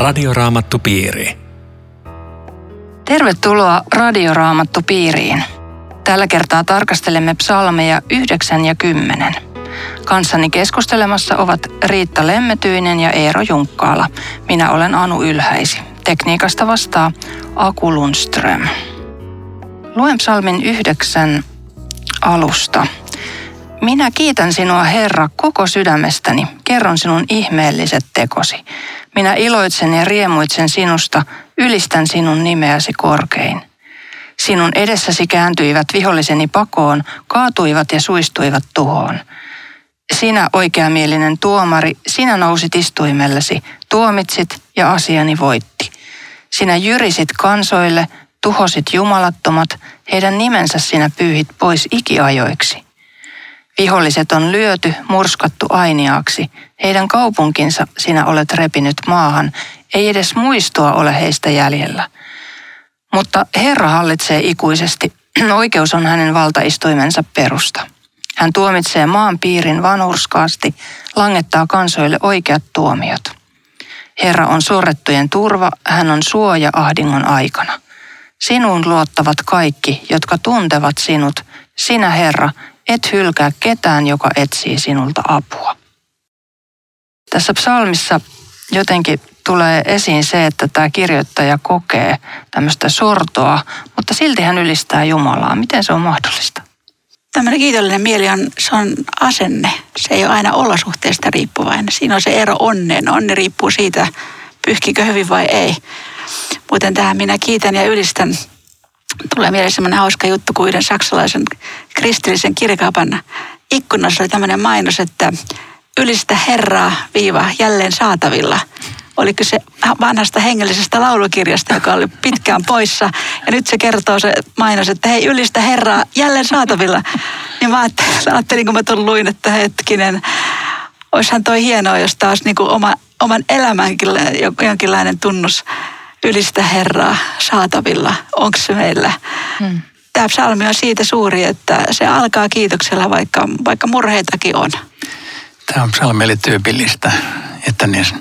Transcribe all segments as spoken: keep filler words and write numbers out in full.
Radioraamattupiiri. Tervetuloa Radioraamattupiiriin. Tällä kertaa tarkastelemme psalmeja yhdeksän ja kymmenen. Kanssani keskustelemassa ovat Riitta Lemmetyinen ja Eero Junkkaala. Minä olen Anu Ylhäisi. Tekniikasta vastaa Aku Lundström. Luen psalmin yhdeksän alusta. Minä kiitän sinua, Herra, koko sydämestäni, kerron sinun ihmeelliset tekosi. Minä iloitsen ja riemuitsen sinusta, ylistän sinun nimeäsi korkein. Sinun edessäsi kääntyivät viholliseni pakoon, kaatuivat ja suistuivat tuhoon. Sinä, oikeamielinen tuomari, sinä nousit istuimellesi, tuomitsit ja asiani voitti. Sinä jyrisit kansoille, tuhosit jumalattomat, heidän nimensä sinä pyyhit pois ikiajoiksi. Viholliset on lyöty, murskattu ainiaaksi. Heidän kaupunkinsa sinä olet repinyt maahan. Ei edes muistoa ole heistä jäljellä. Mutta Herra hallitsee ikuisesti. Oikeus on hänen valtaistuimensa perusta. Hän tuomitsee maan piirin vanhurskaasti, langettaa kansoille oikeat tuomiot. Herra on sorrettujen turva, hän on suoja ahdingon aikana. Sinuun luottavat kaikki, jotka tuntevat sinut. Sinä, Herra, et hylkää ketään, joka etsii sinulta apua. Tässä psalmissa jotenkin tulee esiin se, että tämä kirjoittaja kokee tämmöistä sortoa, mutta silti hän ylistää Jumalaa. Miten se on mahdollista? Tämmöinen kiitollinen mieli on, se on asenne. Se ei ole aina olosuhteista riippuvainen. Siinä on se ero onneen. Onni riippuu siitä, pyyhkikö hyvin vai ei. Muuten tähän minä kiitän ja ylistän. Tulee mieleen semmoinen hauska juttu, kun yhden saksalaisen kristillisen kirjakaupan ikkunassa oli tämmöinen mainos, että ylistä Herraa viiva jälleen saatavilla. Oli kyse vanhasta hengellisestä laulukirjasta, joka oli pitkään poissa. Ja nyt se kertoo se mainos, että hei, ylistä Herraa jälleen saatavilla. Niin mä ajattelin, kun mä tuon luin, että hetkinen, oishan toi hienoa, jos taas niin kuin oma, oman elämänkin jonkinlainen tunnus. Ylistä Herraa saatavilla, onko se meillä? Hmm. Tämä psalmi on siitä suuri, että se alkaa kiitoksella, vaikka, vaikka murheitakin on. Tämä on psalmille tyypillistä, että niissä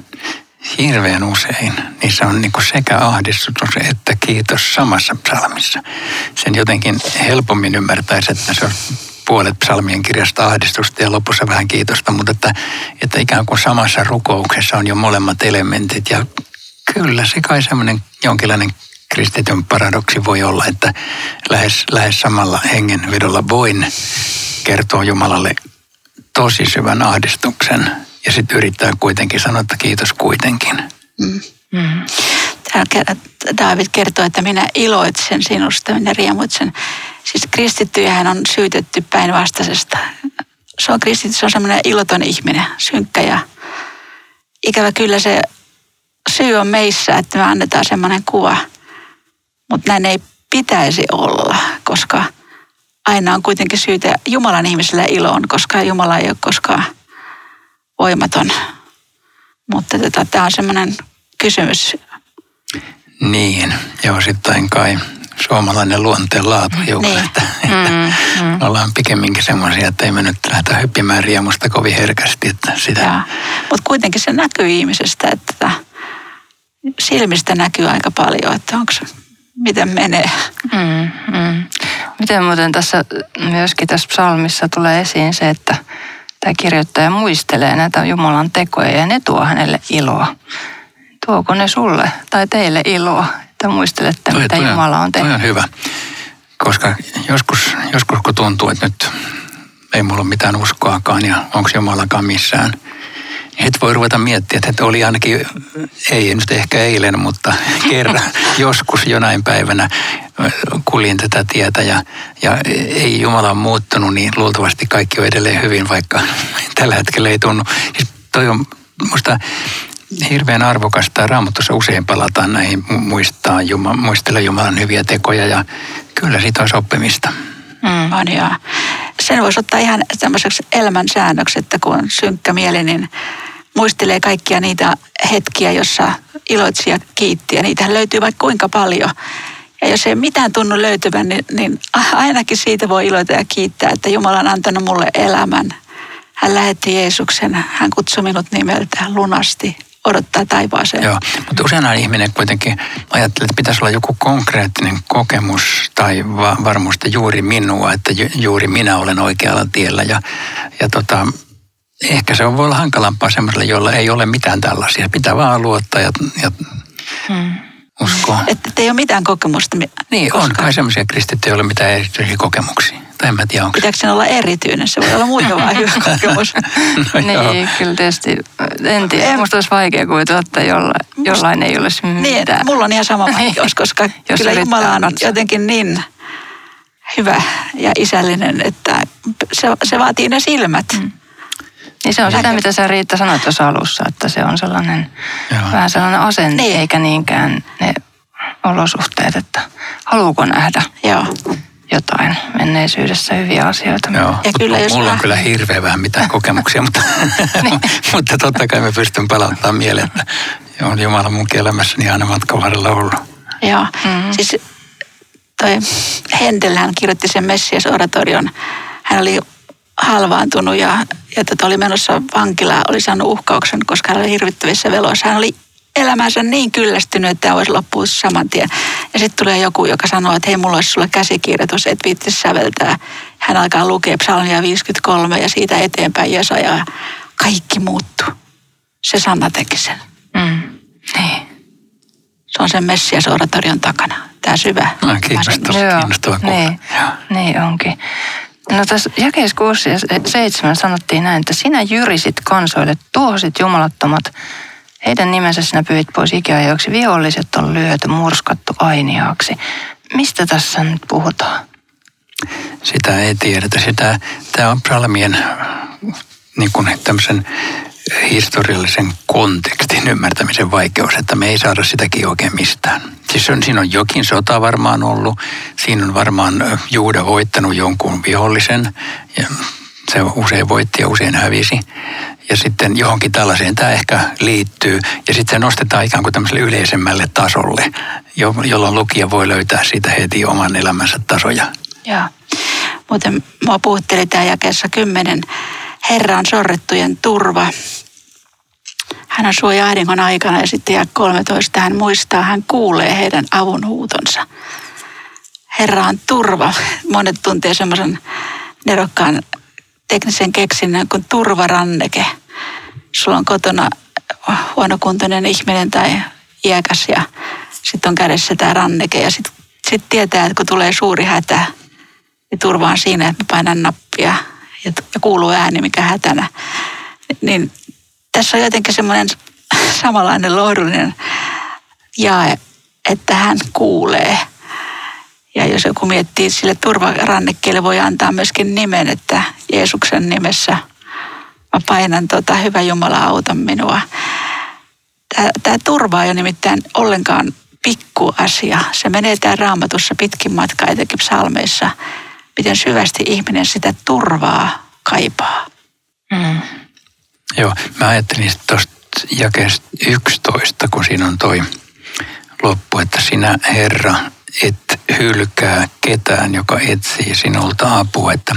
hirveän usein niissä on niinku sekä ahdistus että kiitos samassa psalmissa. Sen jotenkin helpommin ymmärtäisi, että se on puolet psalmien kirjasta ahdistusta ja lopussa vähän kiitosta, mutta että, että ikään kuin samassa rukouksessa on jo molemmat elementit ja kyllä, se kai semmoinen jonkinlainen kristityn paradoksi voi olla, että lähes, lähes samalla hengenvedolla voin kertoa Jumalalle tosi syvän ahdistuksen ja sitten yrittää kuitenkin sanoa, että kiitos kuitenkin. Mm. Mm. Daavid kertoo, että minä iloitsen sinusta, minä riemuitsen. Siis kristittyjähän on syytetty päinvastaisesta. Se on kristitty, se on semmoinen iloton ihminen, synkkä ja ikävä kyllä se syy on meissä, että me annetaan semmoinen kuva, mutta näin ei pitäisi olla, koska aina on kuitenkin syytä Jumalan ihmisellä iloon, koska Jumala ei ole koskaan voimaton. Mutta tota, tämä on semmoinen kysymys. Niin, ja osittain kai suomalainen luonteenlaatu hiukan, niin. että, että mm-hmm. ollaan pikemminkin semmoisia, että ei me nyt lähdetä hyppimään riemusta kovin herkästi. Sitä... Mutta kuitenkin se näkyy ihmisestä, että silmistä näkyy aika paljon, että onko se, miten menee. Mm, mm. Miten muuten tässä myöskin tässä psalmissa tulee esiin se, että tämä kirjoittaja muistelee näitä Jumalan tekoja ja ne tuo hänelle iloa. Tuoko ne sulle tai teille iloa, että muistelette toi, mitä toi, Jumala on tehnyt? Toi on hyvä, koska joskus, joskus kun tuntuu, että nyt ei mulla ole mitään uskoakaan ja onko Jumalakaan missään. Sitten voi ruveta miettimään, että oli ainakin, ei nyt ehkä eilen, mutta kerran, joskus jonain päivänä kuljin tätä tietä ja, ja ei Jumala on muuttunut, niin luultavasti kaikki on edelleen hyvin, vaikka tällä hetkellä ei tunnu. Siis toi on musta hirveän arvokasta. Raamatussa usein palataan näihin muistaa, Jumala, muistella Jumalan hyviä tekoja ja kyllä siitä on oppimista. Mm, on joo. Sen voisi ottaa ihan tämmöiseksi elämänsäännöksi, että kun on synkkä mieli, niin muistelee kaikkia niitä hetkiä, jossa iloitsi ja kiitti. Ja niitähän löytyy vaikka kuinka paljon. Ja jos ei mitään tunnu löytyvän, niin, niin ainakin siitä voi iloita ja kiittää, että Jumala on antanut mulle elämän. Hän lähetti Jeesuksen, hän kutsui minut nimeltä, lunasti, odottaa taivaaseen. Joo, mutta usein ihminen kuitenkin ajattelee, että pitäisi olla joku konkreettinen kokemus tai va- varmuus juuri minua, että ju- juuri minä olen oikealla tiellä. Ja, ja tota, ehkä se voi olla hankalampaa semmoiselle, jolla ei ole mitään tällaisia. Pitää vaan luottaa ja... ja hmm. uskoa. Että ei ole mitään kokemusta. Niin, koska... on kai semmoisia kristittyjä, joilla ei ole mitään erityisiä kokemuksia. Tai en mä tiedä, onko. Pitääkö sen olla erityinen? Se voi olla muuten vaan hyvä kokemus. No niin, kyllä tietysti. En tiedä. Musta olisi vaikea kuvitella, että jollain, jollain ei olisi mitään. Niin, mulla on ihan sama vaikeus, koska kyllä Jumala on jotenkin niin hyvä ja isällinen, että se, se vaatii ne silmät. Mm. Niin se on sitä, mitä sä Riitta sanoit tuossa alussa, että se on sellainen, joo, vähän sellainen asenne, niin, eikä niinkään ne olosuhteet, että haluuko nähdä, joo, jotain menneisyydessä hyviä asioita. Joo, ja kyllä, mulla jos on mä... kyllä hirveän vähän mitään kokemuksia, mutta, mutta totta kai mä pystyn palauttamaan mieleen, että on Jumala munkin elämässäni aina matkan varrella ollut. Joo, mm-hmm. Siis toi Hendell, hän kirjoitti sen Messias Oratorion, hän oli halvaantunut ja, ja tota oli menossa vankilaan, oli saanut uhkauksen, koska hän oli hirvittävissä veloissa. Hän oli elämänsä niin kyllästynyt, että hän voisi loppua saman tien. Ja sitten tulee joku, joka sanoo, että hei, mulla olisi sulle käsikirjoitus, et viittis säveltää. Hän alkaa lukea psalmia viisikymmentäkolme ja siitä eteenpäin Jesaja. Kaikki muuttuu. Se sana teki sen. Mm. Niin. Se on sen Messias Oratorion takana. Tämä syvä. No, kiinnostava, kiinnostava kuva. Niin, niin onkin. No tässä jakeessa kuusi ja seitsemän sanottiin näin, että sinä jyrisit kansoille, tuosit jumalattomat, heidän nimensä sinä pyhit pois ikiajoiksi, viholliset on lyöty, murskattu ainiaaksi. Mistä tässä nyt puhutaan? Sitä ei tiedetä. Sitä, tämä on psalmien niin kuin tämmöisen historiallisen kontekstin ymmärtämisen vaikeus, että me ei saada sitäkin oikein mistään. Siis on, siinä on jokin sota varmaan ollut, siinä on varmaan Juuda voittanut jonkun vihollisen, ja se usein voitti ja usein hävisi. Ja sitten johonkin tällaiseen tämä ehkä liittyy, ja sitten se nostetaan ikään kuin tämmöiselle yleisemmälle tasolle, jo, jolloin lukija voi löytää siitä heti oman elämänsä tasoja. Joo, muuten mua puhutteli tämä jakeessa kymmenen. Herra on sorrettujen turva. Hän on suoja ahdingon aikana ja sitten jää kolmetoista. Hän muistaa, hän kuulee heidän avunhuutonsa. Herra on turva. Monet tuntee semmoisen nerokkaan teknisen keksinnän kuin turvaranneke. Sulla on kotona huonokuntoinen ihminen tai iäkäs ja sitten on kädessä tämä ranneke. Ja sitten sit tietää, että kun tulee suuri hätä, niin turva on siinä, että mä painan nappia ja kuuluu ääni, mikä hätänä. Niin tässä on jotenkin semmoinen samanlainen lohdullinen jae, että hän kuulee. Ja jos joku miettii, sille turvarannekkeelle voi antaa myöskin nimen, että Jeesuksen nimessä mä painan tota, hyvä Jumala, auta minua. Tää, tää turva ei ole nimittäin ollenkaan pikkuasia. Se menee tää Raamatussa pitkin matkaa, etenkin psalmeissa. Miten syvästi ihminen sitä turvaa kaipaa. Mm. Joo, mä ajattelin tuosta jakeesta yksitoista, kun siinä on toi loppu, että sinä Herra et hylkää ketään, joka etsii sinulta apua. Että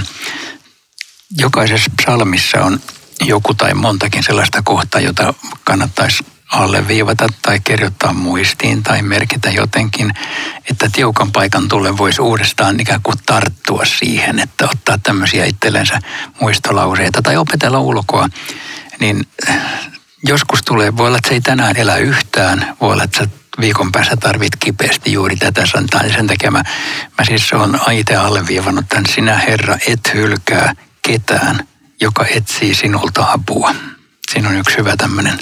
jokaisessa psalmissa on joku tai montakin sellaista kohtaa, jota kannattaisi alleviivata tai kirjoittaa muistiin tai merkitä jotenkin, että tiukan paikan tullen voisi uudestaan ikään kuin tarttua siihen, että ottaa tämmöisiä itsellensä muistolauseita tai opetella ulkoa. Niin joskus tulee, voi olla, että se ei tänään elä yhtään, voi olla, että sä viikon päässä tarvit kipeästi juuri tätä santaa. Sen takia mä, mä siis olen itse alleviivannut tämän, sinä Herra et hylkää ketään, joka etsii sinulta apua. Siinä on yksi hyvä tämmöinen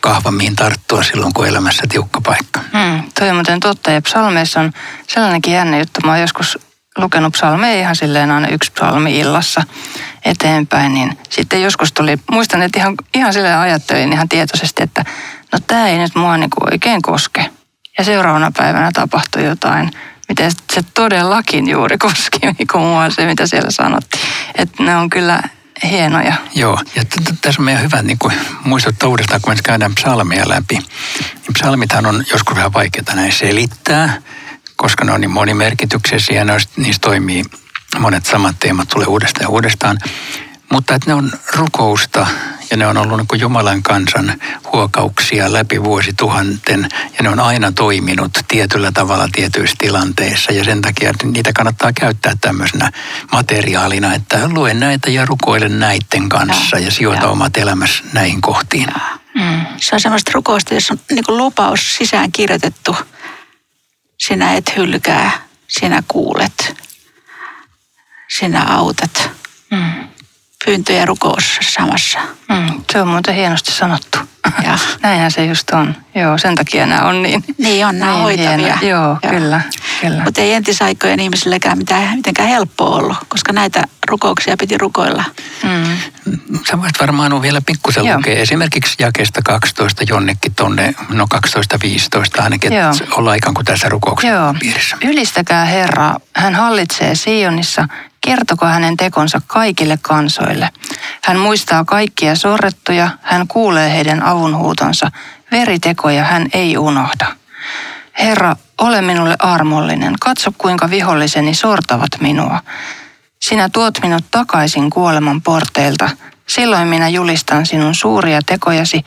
kahva, mihin tarttua silloin, kun elämässä tiukka paikka. Mm, toi on muuten totta. Ja psalmeissa on sellainenkin jännä juttu. Mä oon joskus lukenut psalmeja ihan silleen aina yksi psalmi illassa eteenpäin. Niin sitten joskus tuli, muistan, että ihan, ihan silleen ajattelin ihan tietoisesti, että no tää ei nyt mua niinku oikein koske. Ja seuraavana päivänä tapahtui jotain, miten se todellakin juuri koski niinku mua se, mitä siellä sanottiin. Että ne on kyllä... hienoja. Joo, ja tässä on meidän hyvä niin kuin muistuttaa uudestaan, kun me käydään psalmia läpi. Psalmithan on joskus vähän vaikeaa näin selittää, koska ne on niin monimerkityksisiä, ja niissä toimii monet samat teemat, tulee uudestaan ja uudestaan. Mutta että ne on rukousta, ja ne on ollut niin kuin Jumalan kansan huokauksia läpi vuosituhanten ja ne on aina toiminut tietyllä tavalla tietyissä tilanteissa ja sen takia niitä kannattaa käyttää tämmöisenä materiaalina, että luen näitä ja rukoilen näiden kanssa ja, ja sijoita ja. omat elämässä näihin kohtiin. Mm. Se on semmoista rukousta, jossa on niin kuin lupaus sisään kirjoitettu. Sinä et hylkää, sinä kuulet, sinä autat. Mm. Pyyntö ja rukous samassa. Mm. Se on muuten hienosti sanottu. Ja. Näinhän se just on. Joo, sen takia nämä on niin. Niin on, nämä niin hoitavia. Joo, Joo, kyllä. kyllä. Mutta ei entisaikojen ihmisilläkään mitään, mitenkään helppoa ollut, koska näitä rukouksia piti rukoilla. Mm. Sä voisit varmaan on vielä pikkusen lukea. Esimerkiksi jakeesta kaksitoista jonnekin tonne, no kaksitoista viisitoista ainakin, että ollaan ikään kuin tässä rukouksen Joo. piirissä. Ylistäkää Herraa, hän hallitsee Sionissa, kertokaa hänen tekonsa kaikille kansoille. Hän muistaa kaikkia sorrettuja, hän kuulee heidän avunhuutonsa, veritekoja hän ei unohda. Herra, ole minulle armollinen, katso kuinka viholliseni sortavat minua. Sinä tuot minut takaisin kuoleman porteilta. Silloin minä julistan sinun suuria tekojasi,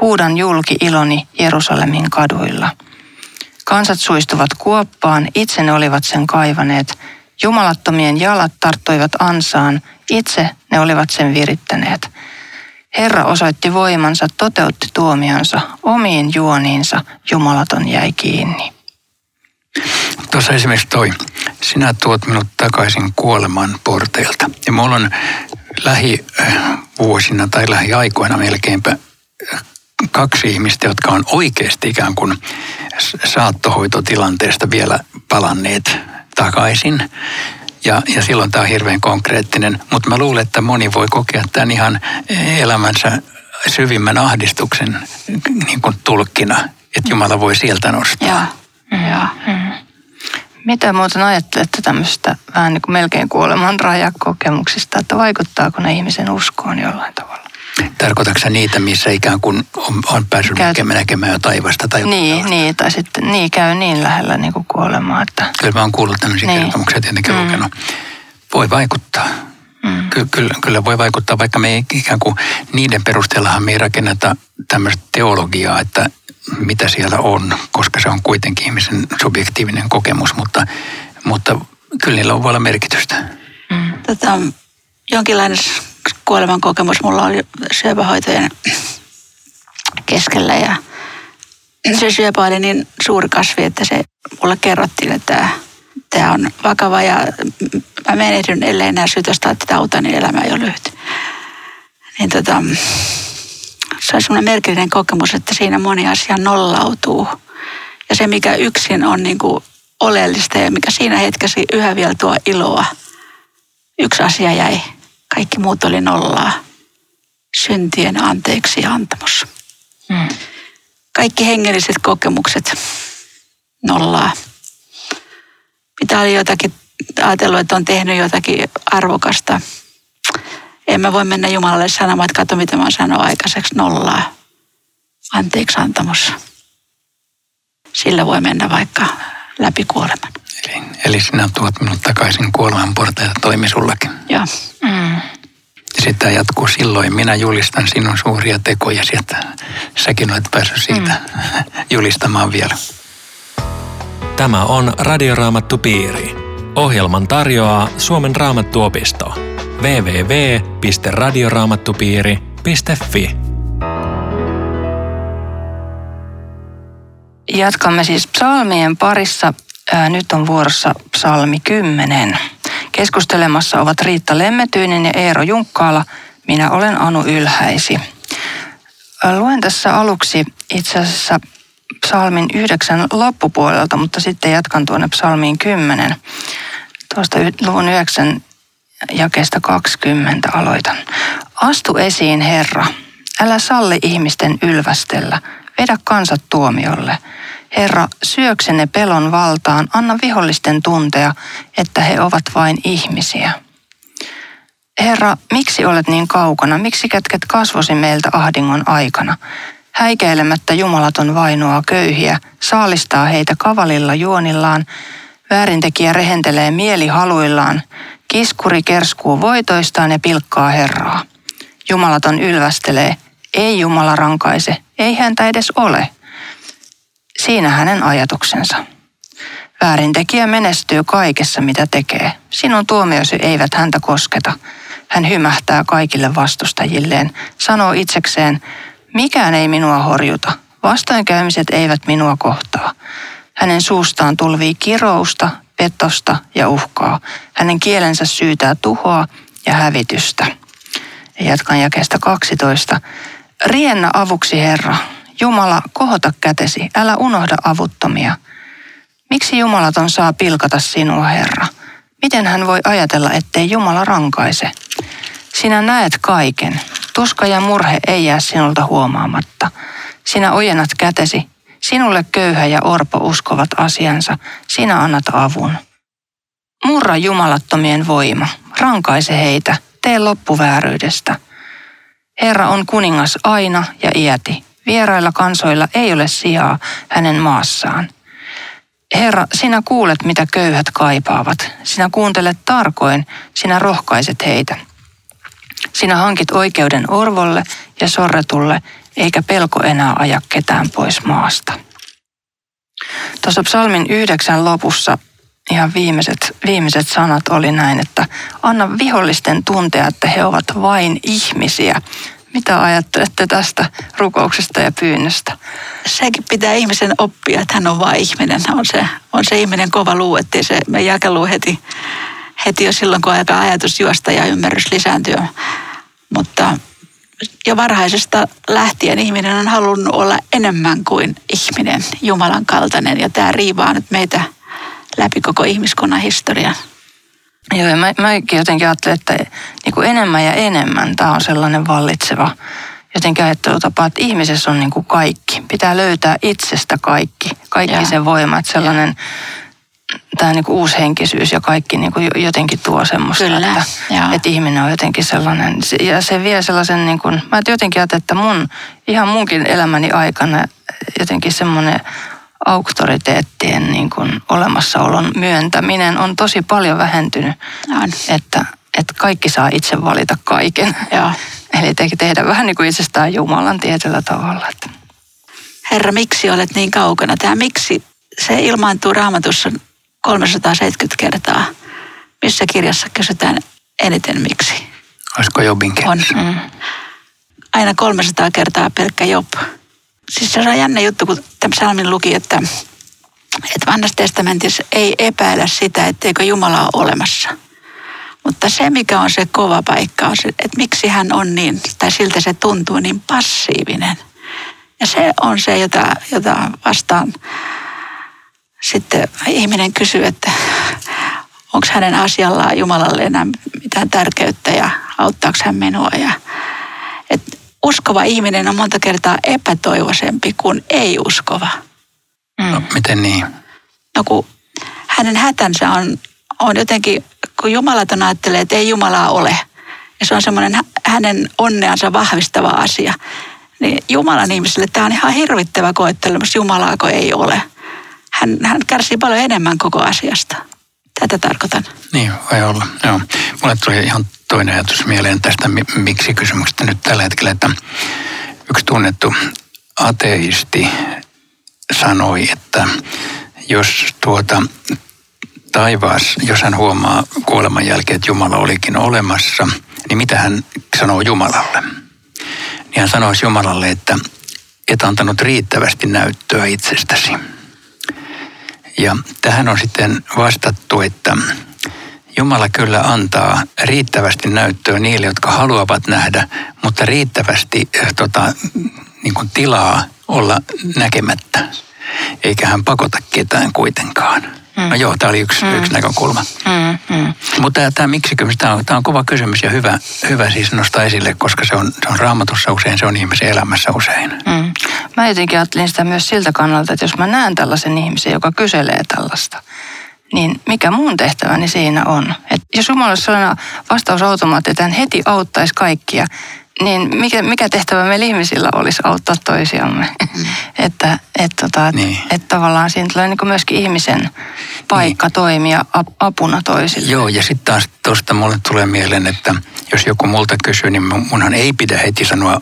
huudan julki iloni Jerusalemin kaduilla. Kansat suistuvat kuoppaan, itse ne olivat sen kaivaneet. Jumalattomien jalat tarttuivat ansaan, itse ne olivat sen virittäneet. Herra osoitti voimansa, toteutti tuomionsa, omiin juoniinsa jumalaton jäi kiinni. Tuossa esimerkiksi toi, sinä tuot minut takaisin kuoleman porteilta. Ja mulla on lähivuosina tai lähiaikoina melkeinpä kaksi ihmistä, jotka on oikeasti ikään kuin saattohoitotilanteesta vielä palanneet takaisin. Ja, ja silloin tämä on hirveän konkreettinen. Mutta mä luulen, että moni voi kokea tämän ihan elämänsä syvimmän ahdistuksen niin kuin tulkkina, että Jumala voi sieltä nostaa. Joo. Ja. Mm. Mitä muuten ajattelette tämmöistä vähän niin kuin melkein kuoleman rajakokemuksista, että vaikuttaako ne ihmisen uskoon jollain tavalla? Tarkoitatko sä niitä, missä ikään kuin on, on päässyt käy... näkemään jo taivasta? Tai niin, niin, tai sitten niin, käy niin lähellä niin kuin kuolemaa. Että... Kyllä mä oon kuullut tämmöisiä niin. kertomuksia tietenkin mm. lukenut. Voi vaikuttaa. Mm. Ky- kyllä, kyllä voi vaikuttaa, vaikka me ei ikään kuin niiden perusteellahan me ei rakenneta tämmöistä teologiaa, että mitä siellä on, koska se on kuitenkin ihmisen subjektiivinen kokemus, mutta, mutta kyllä niillä on voi olla merkitystä. Mm. Tota, jonkinlainen kuoleman kokemus mulla oli syöpähoitojen keskellä ja se syöpä oli niin suuri kasvi, että se mulle kerrottiin, että tämä on vakava ja mä menehdyn, ellei enää sytostaatitauta, niin elämä ei ole lyhyt. Niin tota... Se on semmoinen merkillinen kokemus, että siinä moni asia nollautuu. Ja se, mikä yksin on niin kuin oleellista ja mikä siinä hetkessä yhä vielä tuo iloa. Yksi asia jäi. Kaikki muut oli nollaa. Syntien anteeksi ja antamus. Hmm. Kaikki hengelliset kokemukset nollaa. Mitä oli jotakin ajatellut, että on tehnyt jotakin arvokasta. En mä voi mennä Jumalalle sanomaan, että katso mitä mä oon sanonut aikaiseksi, nollaa. Anteeksi antamus. Sillä voi mennä vaikka läpi kuoleman. Eli, eli sinä tuot minut takaisin kuoleman portaita, toimi sullakin. Joo. Mm. Sitä jatkuu silloin. Minä julistan sinun suuria tekoja sieltä. Säkin olet päässyt siitä mm. julistamaan vielä. Tämä on Radioraamattu piiri. Ohjelman tarjoaa Suomen raamattuopisto. double-u double-u double-u piste radioraamattupiiri piste fi Jatkamme siis psalmien parissa. Nyt on vuorossa psalmi kymmenen. Keskustelemassa ovat Riitta Lemmetyinen ja Eero Junkkaala. Minä olen Anu Ylhäisi. Luen tässä aluksi itse asiassa psalmin yhdeksän loppupuolelta, mutta sitten jatkan tuonne psalmiin kymmenen. Tuosta luvun yhdeksän jakeesta kaksikymmentä aloitan. Astu esiin, Herra. Älä salli ihmisten ylvästellä. Vedä kansat tuomiolle. Herra, syökse ne pelon valtaan. Anna vihollisten tuntea, että he ovat vain ihmisiä. Herra, miksi olet niin kaukana? Miksi kätket kasvosi meiltä ahdingon aikana? Häikäilemättä jumalaton vainoaa köyhiä, saalistaa heitä kavalilla juonillaan. Väärintekijä rehentelee mielihaluillaan. Kiskuri kerskuu voitoistaan ja pilkkaa Herraa. jumalaton ylvästelee, ei Jumala rankaise, ei häntä edes ole. Siinä hänen ajatuksensa. Väärintekijä menestyy kaikessa, mitä tekee. Sinun tuomiosi eivät häntä kosketa. Hän hymähtää kaikille vastustajilleen, sanoo itsekseen, mikään ei minua horjuta, vastoinkäymiset eivät minua kohtaa. Hänen suustaan tulvii kirousta, petosta ja uhkaa. Hänen kielensä syytää tuhoa ja hävitystä. Ja jatkan jakeesta kaksitoista. Riennä avuksi, Herra. Jumala, kohota kätesi, älä unohda avuttomia. Miksi jumalaton saa pilkata sinua, Herra? Miten hän voi ajatella, ettei Jumala rankaise? Sinä näet kaiken. Tuska ja murhe ei jää sinulta huomaamatta. Sinä ojennat kätesi. Sinulle köyhä ja orpo uskovat asiansa. Sinä annat avun. Murra jumalattomien voima. Rankaise heitä. Tee loppuvääryydestä. Herra on kuningas aina ja iäti. Vierailla kansoilla ei ole sijaa hänen maassaan. Herra, sinä kuulet, mitä köyhät kaipaavat. Sinä kuuntelet tarkoin, sinä rohkaiset heitä. Sinä hankit oikeuden orvolle ja sorretulle, eikä pelko enää aja ketään pois maasta. Tuossa psalmin yhdeksän lopussa ihan viimeiset, viimeiset sanat oli näin, että anna vihollisten tuntea, että he ovat vain ihmisiä. Mitä ajattelette tästä rukouksesta ja pyynnöstä? Sekin pitää ihmisen oppia, että hän on vain ihminen. On se, on se ihminen kova luu, ettei se me jakeluu heti, heti jo silloin, kun alkaa ajatus juosta ja ymmärrys lisääntyy. Mutta jo varhaisesta lähtien ihminen on halunnut olla enemmän kuin ihminen, Jumalan kaltainen. Ja tämä riivaa nyt meitä läpi koko ihmiskunnan historian. Joo, ja mä, mäkin jotenkin ajattelen, että niin kuin enemmän ja enemmän tämä on sellainen vallitseva jotenkin ajattelutapa, että ihmisessä on niin kuin kaikki. Pitää löytää itsestä kaikki, kaikki ja sen voima, että sellainen tämä niin kuin uushenkisyys ja kaikki niin kuin jotenkin tuo semmoista, kyllä, että, että ihminen on jotenkin sellainen. Ja se vie sellaisen, niin kuin, mä jotenkin ajattelen, että mun, ihan munkin elämäni aikana jotenkin semmoinen auktoriteettien niin kuin olemassaolon myöntäminen on tosi paljon vähentynyt, että, että kaikki saa itse valita kaiken. Joo. Eli tehdä vähän niin kuin itsestään Jumalan tietyllä tavalla. Herra, miksi olet niin kaukana? Tämä miksi, se ilmaantuu Raamatussa kolmesataaseitsemänkymmentä kertaa. Missä kirjassa kysytään eniten miksi? Olisiko Jobin kirjassa? On. Mm. Aina kolmesataa kertaa pelkkä Job. Siis se on jännä juttu, kun tämä psalmin luki, että, että vanhassa testamentissa ei epäillä sitä, etteikö Jumala ole olemassa. Mutta se, mikä on se kova paikka, on se, että miksi hän on niin, tai siltä se tuntuu niin passiivinen. Ja se on se, jota, jota vastaan sitten ihminen kysyy, että onko hänen asiallaan Jumalalle enää mitään tärkeyttä ja auttaako hän minua. Ja, et, uskova ihminen on monta kertaa epätoivoisempi kuin ei-uskova. No, miten niin? No kun hänen hätänsä on, on jotenkin, kun jumalaton ajattelee, että ei Jumalaa ole. Ja se on semmoinen hänen onneansa vahvistava asia. Niin Jumalan ihmiselle tämä on ihan hirvittävä koettelemus, Jumalaako ei ole. Hän, hän kärsii paljon enemmän koko asiasta. Tätä tarkoitan. Niin, voi olla. Joo. Mulle tuli ihan toinen ajatus mieleen tästä miksi kysymyksestä nyt tällä hetkellä, että yksi tunnettu ateisti sanoi, että jos tuota taivaas, jos hän huomaa kuoleman jälkeen, että Jumala olikin olemassa, niin mitä hän sanoo Jumalalle? Niin hän sanoisi Jumalalle, että et antanut riittävästi näyttöä itsestäsi. Ja tähän on sitten vastattu, että Jumala kyllä antaa riittävästi näyttöä niille, jotka haluavat nähdä, mutta riittävästi tota, niin kuin tilaa olla näkemättä. Eikä hän pakota ketään kuitenkaan. Mm. No joo, tämä oli yksi, mm. yksi näkökulma. Mm. Mm. Mutta tämä miksi kysymys, tämä on, on kova kysymys ja hyvä, hyvä siis nostaa esille, koska se on, se on Raamatussa usein, se on ihmisen elämässä usein. Mm. Mä jotenkin ajattelin sitä myös siltä kannalta, että jos mä näen tällaisen ihmisen, joka kyselee tällaista, niin mikä mun tehtäväni siinä on? Et jos Jumala olisi sellainen vastausautomaatti, että hän heti auttaisi kaikkia, niin mikä, mikä tehtävä meillä ihmisillä olisi auttaa toisiamme? Mm. että et, tota, niin. et, et tavallaan siinä tulee niin kuin myöskin ihmisen paikka niin. toimia apuna toisille. Joo, ja sitten taas tuosta mulle tulee mieleen, että jos joku multa kysyy, niin munhan ei pidä heti sanoa,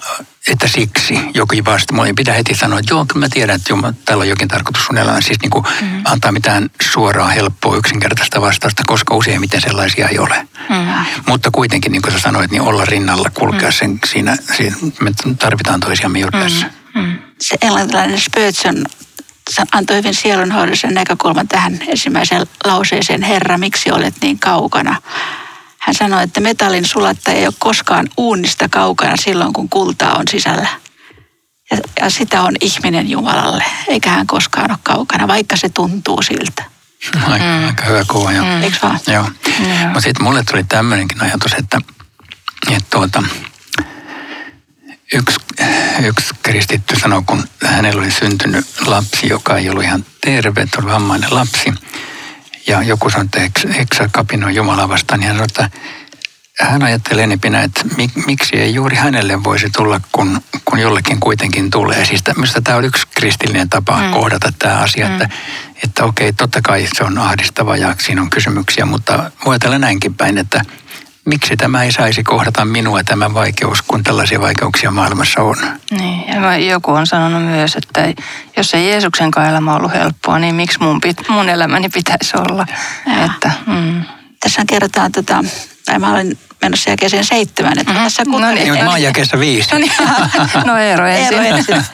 että siksi jokin vasta. Mun ei pidä heti sanoa, että joo, kyllä mä tiedän, että joo, täällä on jokin tarkoitus sun elämään. Siis niin kuin mm. antaa mitään suoraa, helppoa, yksinkertaista vastausta, koska useimmiten sellaisia ei ole. Mm. Mutta kuitenkin, niin kuin sä sanoit, niin olla rinnalla, kulkea mm. sen siinä, siinä. Me tarvitaan toisiamme juuri tässä. Mm. Mm. Se englantilainen Spötson antoi hyvin sielunhoidollisen näkökulman tähän ensimmäiseen lauseeseen. Herra, miksi olet niin kaukana? Hän sanoi, että metallin sulattaja ei ole koskaan uunista kaukana silloin, kun kultaa on sisällä. Ja, ja sitä on ihminen Jumalalle, eikä hän koskaan ole kaukana, vaikka se tuntuu siltä. Aika, mm. aika hyvä kuva, joo. Mm. Eikö vaan? Joo. Mm. Mutta sitten mulle tuli tämmöinenkin ajatus, että, että tuota, yksi, yksi kristitty sanoi, kun hänellä oli syntynyt lapsi, joka ei ollut ihan terve, tuli vammainen lapsi. Ja joku sanoi, että eksä kapinoi Jumalaa vastaan, niin hän sanoi, että hän ajattelee enempinä, että miksi ei juuri hänelle voisi tulla, kun, kun jollekin kuitenkin tulee. Siis tämmöistä tämä on yksi kristillinen tapa mm. kohdata tämä asia, mm. että, että okei, totta kai se on ahdistava ja siinä on kysymyksiä, mutta voi ajatella näinkin päin, että miksi tämä ei saisi kohdata minua, tämä vaikeus, kun tällaisia vaikeuksia maailmassa on? Niin, ja joku on sanonut myös, että jos ei Jeesuksenkaan elämä ollut helppoa, niin miksi mun, pit- mun elämäni pitäisi olla? Että, mm. Tässä kerrotaan, tota, tai mä olin menossa jakeeseen seitsemän. Että mm-hmm. tässä kun... No niin, en... mä oon jakeessa viisi. No, niin. no Eero ensin. Eero ensin.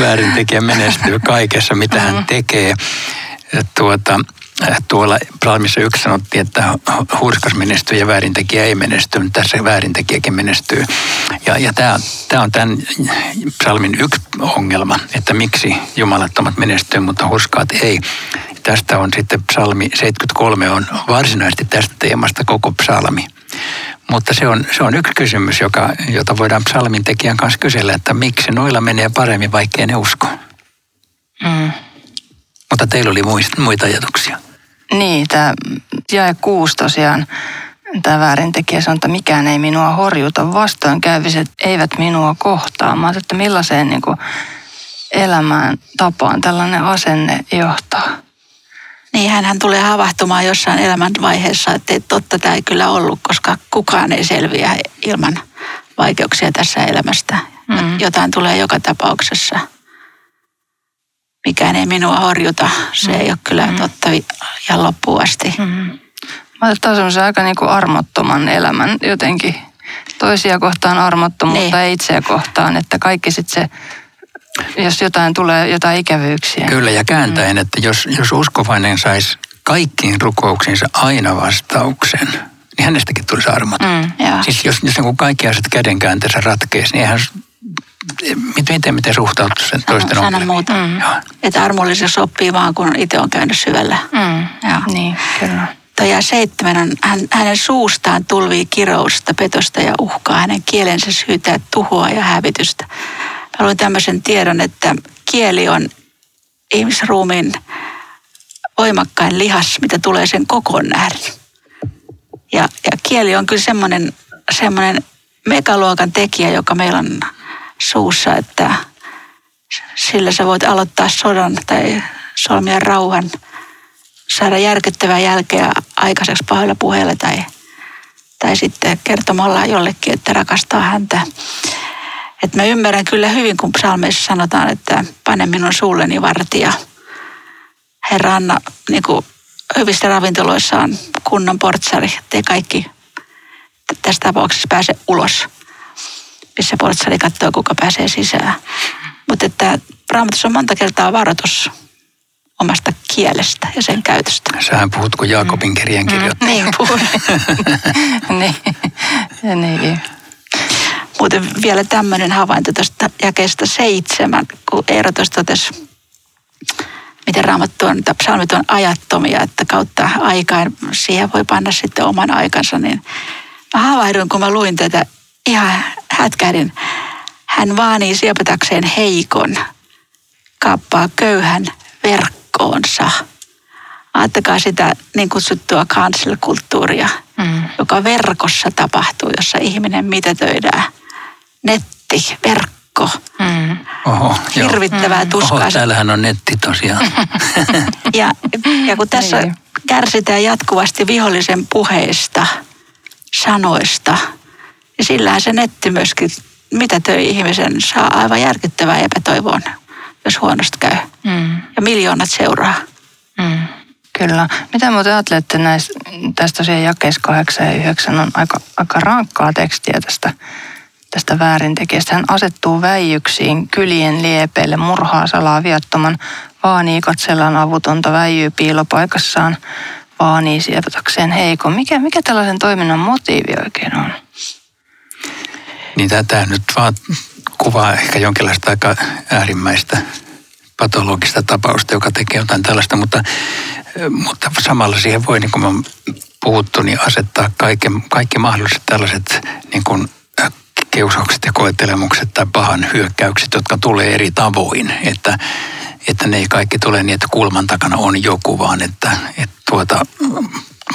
Väärintekijä menestyy kaikessa, mitä mm-hmm. hän tekee. Tuota... Tuolla psalmissa yksi sanottiin, että hurskas menestyy ja väärintekijä ei menesty, mutta tässä väärintekijäkin menestyy. Ja, ja tämä on tämän psalmin yksi ongelma, että miksi jumalattomat menestyy, mutta hurskaat ei. Tästä on sitten psalmi seitsemänkymmentäkolme on varsinaisesti tästä teemasta koko psalmi. Mutta se on, se on yksi kysymys, joka, jota voidaan psalmin tekijän kanssa kysellä, että miksi noilla menee paremmin, vaikkei ne usko. Mm. Mutta teillä oli muita ajatuksia. Niin, tämä jae kuusi tosiaan, tämä väärintekijä sanoo, että mikään ei minua horjuta, vastoinkäyviset eivät minua kohtaa. Mä ajattelin, että millaiseen niin kuin elämään tapaan tällainen asenne johtaa. Niin, hänhän tulee havahtumaan jossain elämänvaiheessa, että totta tämä ei kyllä ollut, koska kukaan ei selviä ilman vaikeuksia tässä elämästä. Mm. Jotain tulee joka tapauksessa. Mikään ei minua horjuta, se ei ole kyllä mm-hmm. totta ja loppuun asti. Mm-hmm. Mä otan semmoisen aika niin kuin armottoman elämän jotenkin. Toisia kohtaan armottomuutta ja itseä kohtaan, että kaikki sitten se, jos jotain tulee, jotain ikävyyksiä. Kyllä ja kääntäen, mm-hmm. että jos, jos uskovainen saisi kaikkiin rukouksiinsa aina vastauksen, niin hänestäkin tulisi armoton. Mm, siis jos, jos kaikki asiat kädenkäänteessä ratkeisi, niin eihän... Miten, miten suhtautuu sen toisten ongelmiin? Sano muuta. Mm. Että armollisuus oppii vaan, kun itse on käynyt syvällä. Mm. Niin, kyllä. Toja seitsemän on, hän, hänen suustaan tulvii kirousta, petosta ja uhkaa. Hänen kielensä syytää tuhoa ja hävitystä. Mä luin tämmöisen tiedon, että kieli on ihmisruumiin voimakkain lihas, mitä tulee sen kokoon nähdä. Ja, ja kieli on kyllä semmoinen, semmoinen megaluokan tekijä, joka meillä on... suussa, että sillä sä voit aloittaa sodan tai solmia rauhan, saada järkyttävää jälkeä aikaiseksi pahoilla puheilla tai, tai sitten kertomalla jollekin, että rakastaa häntä. Et mä ymmärrän kyllä hyvin, kun psalmeissa sanotaan, että pane minun suulleni vartija. Herra, anna niin kuin hyvissä ravintoloissa on kunnon portsari, ettei kaikki tässä tapauksessa pääse ulos. Missä portsari katsoo, kuka pääsee sisään. Mutta että Raamatussa on monta kertaa varoitus omasta kielestä ja sen käytöstä. Sähän puhut kuin Jaakobin kirjan kirjoittaja. Mm, niin puhun. niin. niin. Muuten vielä tämmöinen havainto tästä jakeesta seitsemän, kun Eero tuossa totesi, miten Raamattu on, tai psalmit on ajattomia, että kautta aikaan siihen voi panna sitten oman aikansa. Niin mä havahduin, kun mä luin tätä, ihan hätkähdin. Hän vaanii siepatakseen heikon, kaappaa köyhän verkkoonsa. Ajattakaa sitä niin kutsuttua cancel-kulttuuria, mm. joka verkossa tapahtuu, jossa ihminen mitätöidään netti, verkko. Mm. Oho, hirvittävää mm. tuskaa. Oho, täällähän on netti tosiaan. ja, ja kun tässä ei. kärsitään jatkuvasti vihollisen puheista, sanoista, niin sillähän se netti myöskin, mitä töi ihmisen saa aivan järkyttävää epätoivoon, jos huonosti käy. Mm. Ja miljoonat seuraa. Mm. Kyllä. Mitä muuten ajattelette näistä, tässä tosiaan jakeissa kahdeksan ja yhdeksän on aika, aika rankkaa tekstiä tästä, tästä väärintekijästä. Hän asettuu väijyksiin, kylien liepeille, murhaa salaa viattoman, vaanii katsellaan avutonta, väijyy piilopaikassaan, vaanii siepatakseen heikon. Mikä, mikä tällaisen toiminnan motiivi oikein on? Niin tätä nyt vaan kuvaa ehkä jonkinlaista aika äärimmäistä patologista tapausta, joka tekee jotain tällaista, mutta, mutta samalla siihen voi, niin kuin on puhuttu, niin asettaa kaiken, kaikki mahdolliset tällaiset niin kuin kiusaukset ja koettelemukset tai pahan hyökkäykset, jotka tulee eri tavoin, että, että ne ei kaikki tule niin, että kulman takana on joku, vaan että, että tuota,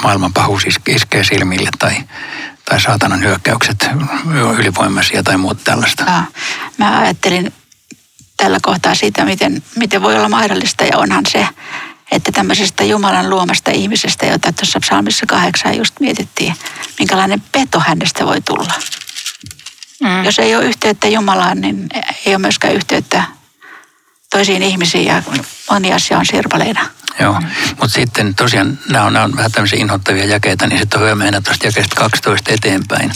maailman pahuus iskee silmille tai tai saatanan hyökkäykset ylivoimaisia tai muuta tällaista. Ja, mä ajattelin tällä kohtaa siitä, miten, miten voi olla mahdollista, ja onhan se, että tämmöisestä Jumalan luomasta ihmisestä, jota tuossa psalmissa kahdeksan just mietittiin, minkälainen peto hänestä voi tulla. Mm. Jos ei ole yhteyttä Jumalaan, niin ei ole myöskään yhteyttä toisiin ihmisiin, ja moni asia on sirpaleina. Joo, mutta sitten tosiaan nämä on, nämä on vähän tämmöisiä inhottavia jakeita, niin sitten on hyvä mennä tuosta jakeesta kaksitoista eteenpäin,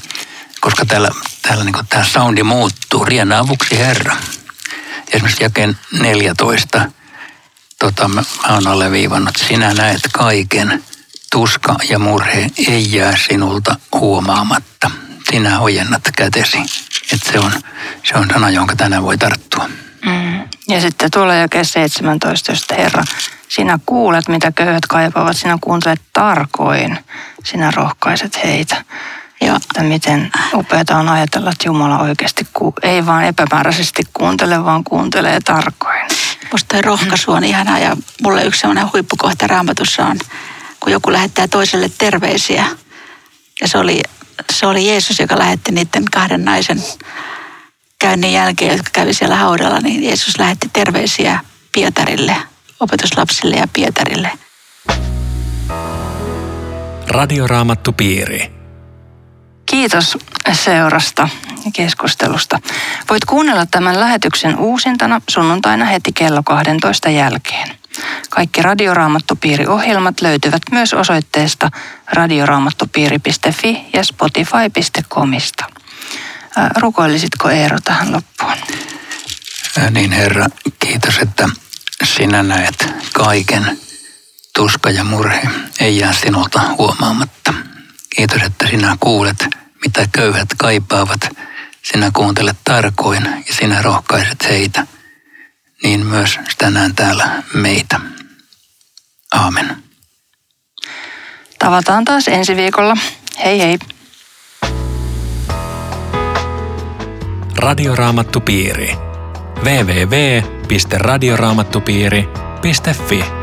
koska täällä, täällä niin kuin tämä soundi muuttuu, riennä avuksi Herra. Esimerkiksi jakeen neljätoista, tota, mä, mä oon alleviivannut, sinä näet kaiken, tuska ja murhe ei jää sinulta huomaamatta. Sinä ojennat kätesi, että se on, se on sana, jonka tänään voi tarttua. Mm. Ja sitten tuolla jake seitsemäntoista, josta Herra, sinä kuulet, mitä köyhät kaipaavat, sinä kuuntelet tarkoin, sinä rohkaiset heitä. Ja että miten upeata on ajatella, että Jumala oikeasti ku- ei vaan epämääräisesti kuuntele, vaan kuuntelee tarkoin. Musta toi rohkaisu on ihanaa, ja mulle yksi sellainen huippukohta Raamatussa on, kun joku lähettää toiselle terveisiä. Ja se oli, se oli Jeesus, joka lähetti niiden kahden naisen käynnin jälkeen, jotka kävi siellä haudalla, niin Jeesus lähetti terveisiä Pietarille, opetuslapsille ja Pietarille. Radioraamattupiiri. Kiitos seurasta ja keskustelusta. Voit kuunnella tämän lähetyksen uusintana sunnuntaina heti kello kaksitoista jälkeen. Kaikki Radioraamattupiiri-ohjelmat löytyvät myös osoitteesta radioraamattupiiri piste fi ja spotify piste comista. Rukoilisitko Eero tähän loppuun? Niin Herra, kiitos, että sinä näet kaiken. Tuska ja murhe ei jää sinulta huomaamatta. Kiitos, että sinä kuulet, mitä köyhät kaipaavat. Sinä kuuntelet tarkoin ja sinä rohkaiset heitä. Niin myös tänään täällä meitä. Aamen. Tavataan taas ensi viikolla. Hei hei. Radioraamattupiiri. www piste radioraamattupiiri piste fi